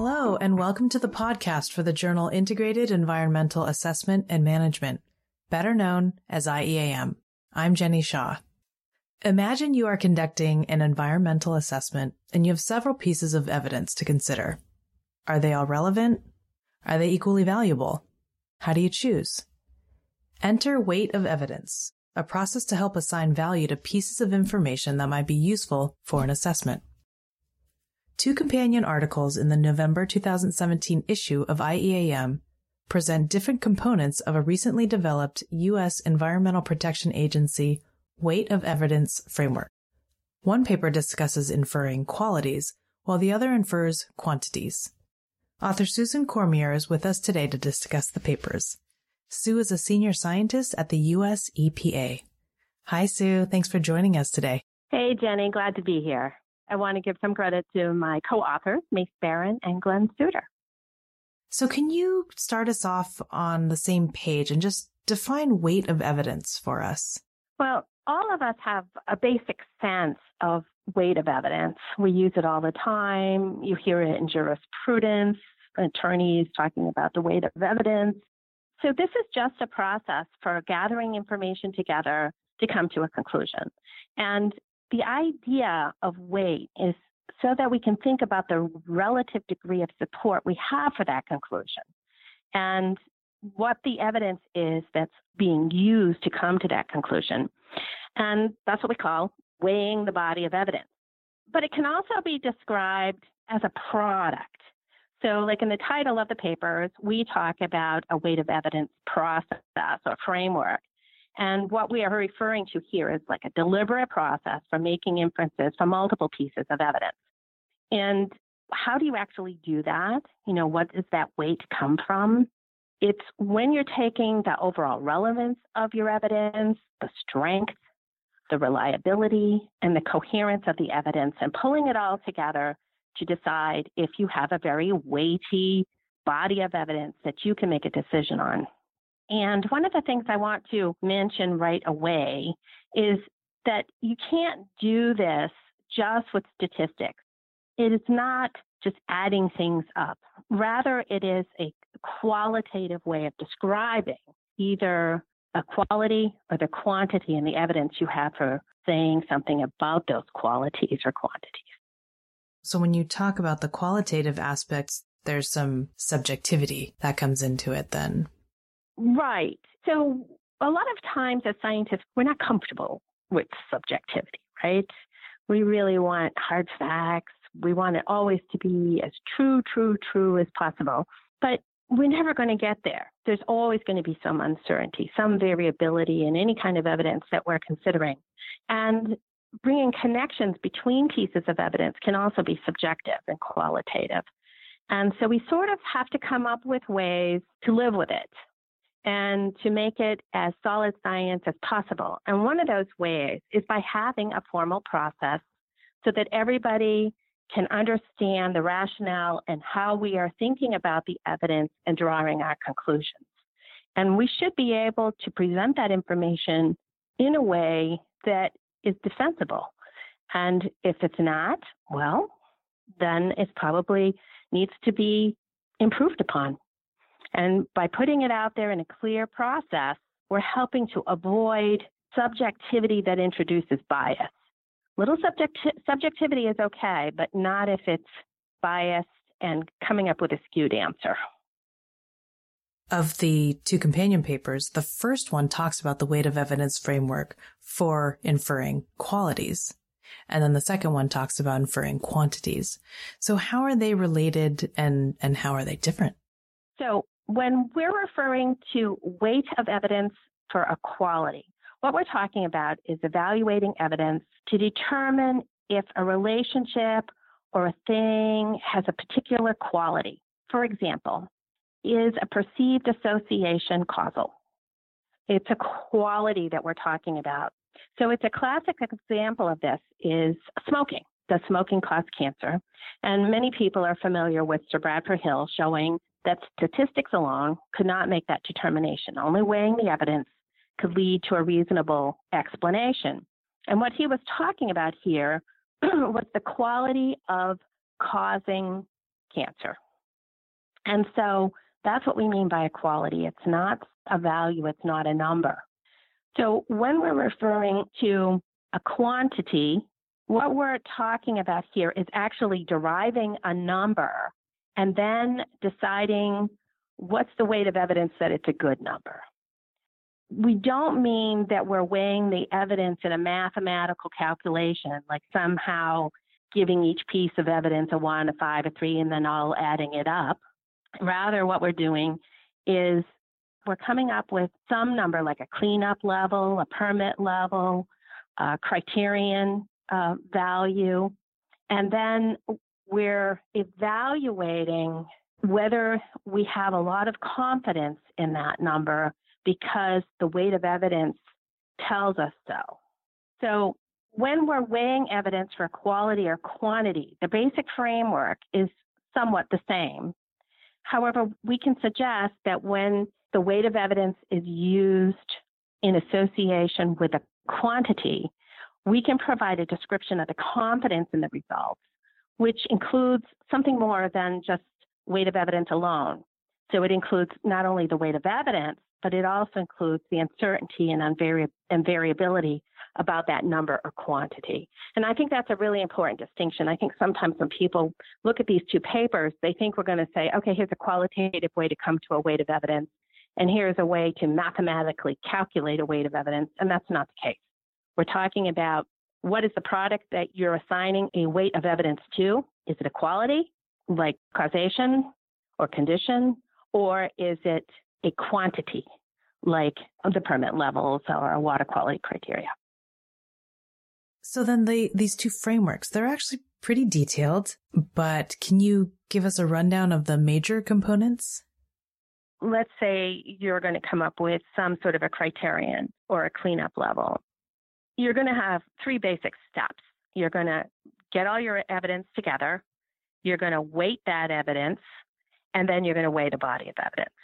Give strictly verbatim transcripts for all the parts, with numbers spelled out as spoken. Hello, and welcome to the podcast for the journal Integrated Environmental Assessment and Management, better known as I E A M. I'm Jenny Shaw. Imagine you are conducting an environmental assessment, and you have several pieces of evidence to consider. Are they all relevant? Are they equally valuable? How do you choose? Enter weight of evidence, a process to help assign value to pieces of information that might be useful for an assessment. Two companion articles in the November two thousand seventeen issue of I E A M present different components of a recently developed U S Environmental Protection Agency weight of evidence framework. One paper discusses inferring qualities, while the other infers quantities. Author Susan Cormier is with us today to discuss the papers. Sue is a senior scientist at the U S E P A. Hi, Sue. Thanks for joining us today. Hey, Jenny. Glad to be here. I want to give some credit to my co-authors, Mace Barron and Glenn Suter. So can you start us off on the same page and just define weight of evidence for us? Well, all of us have a basic sense of weight of evidence. We use it all the time. You hear it in jurisprudence, attorneys talking about the weight of evidence. So this is just a process for gathering information together to come to a conclusion. And the idea of weight is so that we can think about the relative degree of support we have for that conclusion and what the evidence is that's being used to come to that conclusion. And that's what we call weighing the body of evidence. But it can also be described as a product. So like in the title of the papers, we talk about a weight of evidence process or framework. And what we are referring to here is like a deliberate process for making inferences from multiple pieces of evidence. And how do you actually do that? You know, what does that weight come from? It's when you're taking the overall relevance of your evidence, the strength, the reliability, and the coherence of the evidence, and pulling it all together to decide if you have a very weighty body of evidence that you can make a decision on. And one of the things I want to mention right away is that you can't do this just with statistics. It is not just adding things up. Rather, it is a qualitative way of describing either a quality or the quantity and the evidence you have for saying something about those qualities or quantities. So when you talk about the qualitative aspects, there's some subjectivity that comes into it then. Right. So a lot of times as scientists, we're not comfortable with subjectivity, right? We really want hard facts. We want it always to be as true, true, true as possible. But we're never going to get there. There's always going to be some uncertainty, some variability in any kind of evidence that we're considering. And bringing connections between pieces of evidence can also be subjective and qualitative. And so we sort of have to come up with ways to live with it and to make it as solid science as possible. And one of those ways is by having a formal process so that everybody can understand the rationale and how we are thinking about the evidence and drawing our conclusions. And we should be able to present that information in a way that is defensible. And if it's not, well, then it probably needs to be improved upon. And by putting it out there in a clear process, we're helping to avoid subjectivity that introduces bias. Little subjecti- subjectivity is okay, but not if it's biased and coming up with a skewed answer. Of the two companion papers, the first one talks about the weight of evidence framework for inferring qualities. And then the second one talks about inferring quantities. So how are they related and, and how are they different? So when we're referring to weight of evidence for a quality, what we're talking about is evaluating evidence to determine if a relationship or a thing has a particular quality. For example, is a perceived association causal? It's a quality that we're talking about. So it's a classic example of this is smoking. Does smoking cause cancer? And many people are familiar with Sir Bradford Hill showing that statistics alone could not make that determination. Only weighing the evidence could lead to a reasonable explanation. And what he was talking about here was the quality of causing cancer And so that's what we mean by equality. It's not a value. It's not a number. So when we're referring to a quantity, what we're talking about here is actually deriving a number and then deciding what's the weight of evidence that it's a good number. We don't mean that we're weighing the evidence in a mathematical calculation, like somehow giving each piece of evidence a one, a five, a three, and then all adding it up. Rather, what we're doing is we're coming up with some number, like a cleanup level, a permit level, a criterion uh, value, and then we're evaluating whether we have a lot of confidence in that number because the weight of evidence tells us so. So when we're weighing evidence for quality or quantity, the basic framework is somewhat the same. However, we can suggest that when the weight of evidence is used in association with a quantity, we can provide a description of the confidence in the results, which includes something more than just weight of evidence alone. So it includes not only the weight of evidence, but it also includes the uncertainty and, unvari- and variability about that number or quantity. And I think that's a really important distinction. I think sometimes when people look at these two papers, they think we're going to say, okay, here's a qualitative way to come to a weight of evidence, and here's a way to mathematically calculate a weight of evidence, and that's not the case. We're talking about what is the product that you're assigning a weight of evidence to? Is it a quality, like causation or condition, or is it a quantity, like the permit levels or water quality criteria? So then the, these two frameworks, they're actually pretty detailed, but can you give us a rundown of the major components? Let's say you're going to come up with some sort of a criterion or a cleanup level. You're going to have three basic steps. You're going to get all your evidence together. You're going to weight that evidence, and then you're going to weigh the body of evidence.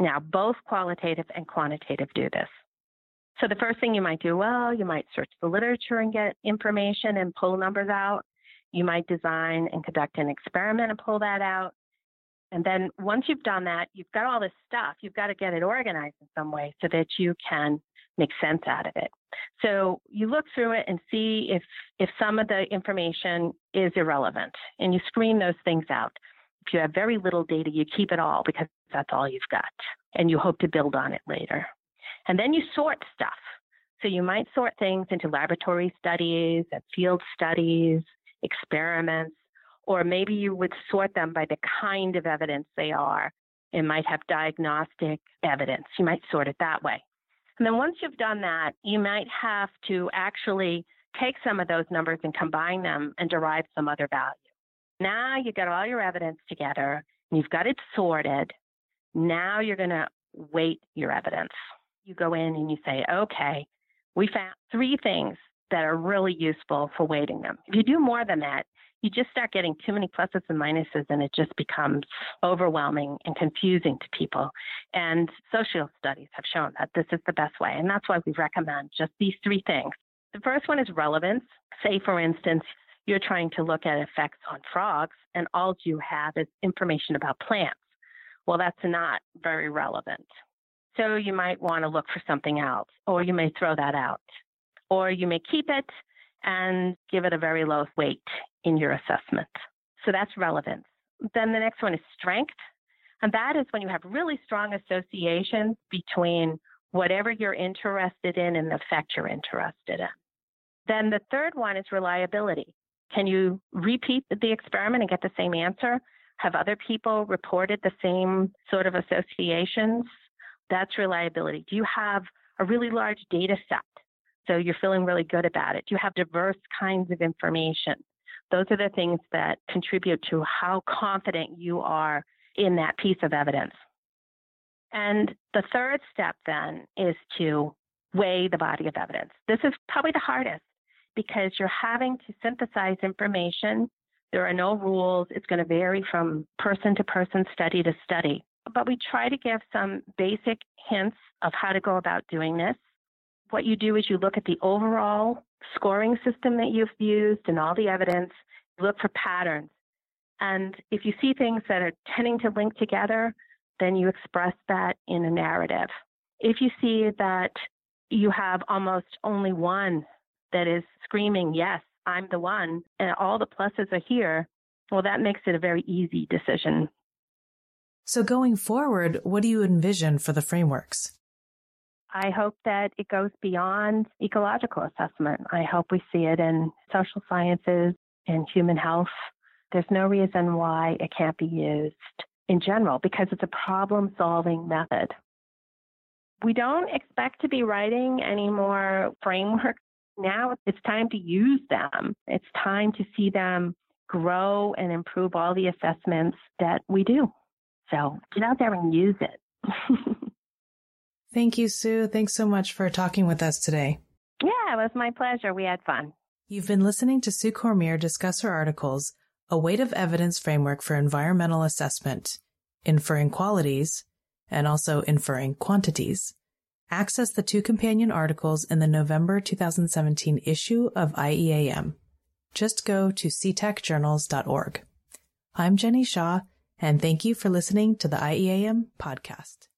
Now, both qualitative and quantitative do this. So the first thing you might do, well, you might search the literature and get information and pull numbers out. You might design and conduct an experiment and pull that out. And then once you've done that, you've got all this stuff. You've got to get it organized in some way so that you can make sense out of it. So you look through it and see if, if some of the information is irrelevant, and you screen those things out. If you have very little data, you keep it all because that's all you've got, and you hope to build on it later. And then you sort stuff. So you might sort things into laboratory studies and field studies, experiments, or maybe you would sort them by the kind of evidence they are. It might have diagnostic evidence. You might sort it that way. And then once you've done that, you might have to actually take some of those numbers and combine them and derive some other value. Now you've got all your evidence together, and you've got it sorted. Now you're going to weight your evidence. You go in and you say, okay, we found three things that are really useful for weighting them. If you do more than that, you just start getting too many pluses and minuses, and it just becomes overwhelming and confusing to people. And social studies have shown that this is the best way. And that's why we recommend just these three things. The first one is relevance. Say, for instance, you're trying to look at effects on frogs, and all you have is information about plants. Well, that's not very relevant. So you might want to look for something else, or you may throw that out, or you may keep it and give it a very low weight in your assessment. So that's relevance. Then the next one is strength. And that is when you have really strong associations between whatever you're interested in and the effect you're interested in. Then the third one is reliability. Can you repeat the experiment and get the same answer? Have other people reported the same sort of associations? That's reliability. Do you have a really large data set, so you're feeling really good about it? Do you have diverse kinds of information? Those are the things that contribute to how confident you are in that piece of evidence. And the third step then is to weigh the body of evidence. This is probably the hardest because you're having to synthesize information. There are no rules. It's going to vary from person to person, study to study. But we try to give some basic hints of how to go about doing this. What you do is you look at the overall scoring system that you've used and all the evidence, look for patterns. And if you see things that are tending to link together, then you express that in a narrative. If you see that you have almost only one that is screaming, yes, I'm the one, and all the pluses are here, well, that makes it a very easy decision. So going forward, what do you envision for the frameworks? I hope that it goes beyond ecological assessment. I hope we see it in social sciences and human health. There's no reason why it can't be used in general, because it's a problem-solving method. We don't expect to be writing any more frameworks now. It's time to use them. It's time to see them grow and improve all the assessments that we do. So get out there and use it. Thank you, Sue. Thanks so much for talking with us today. Yeah, it was my pleasure. We had fun. You've been listening to Sue Cormier discuss her articles, A Weight of Evidence Framework for Environmental Assessment, Inferring Qualities, and also Inferring Quantities. Access the two companion articles in the November twenty seventeen issue of I E A M. Just go to c tech journals dot org. I'm Jenny Shaw, and thank you for listening to the I E A M podcast.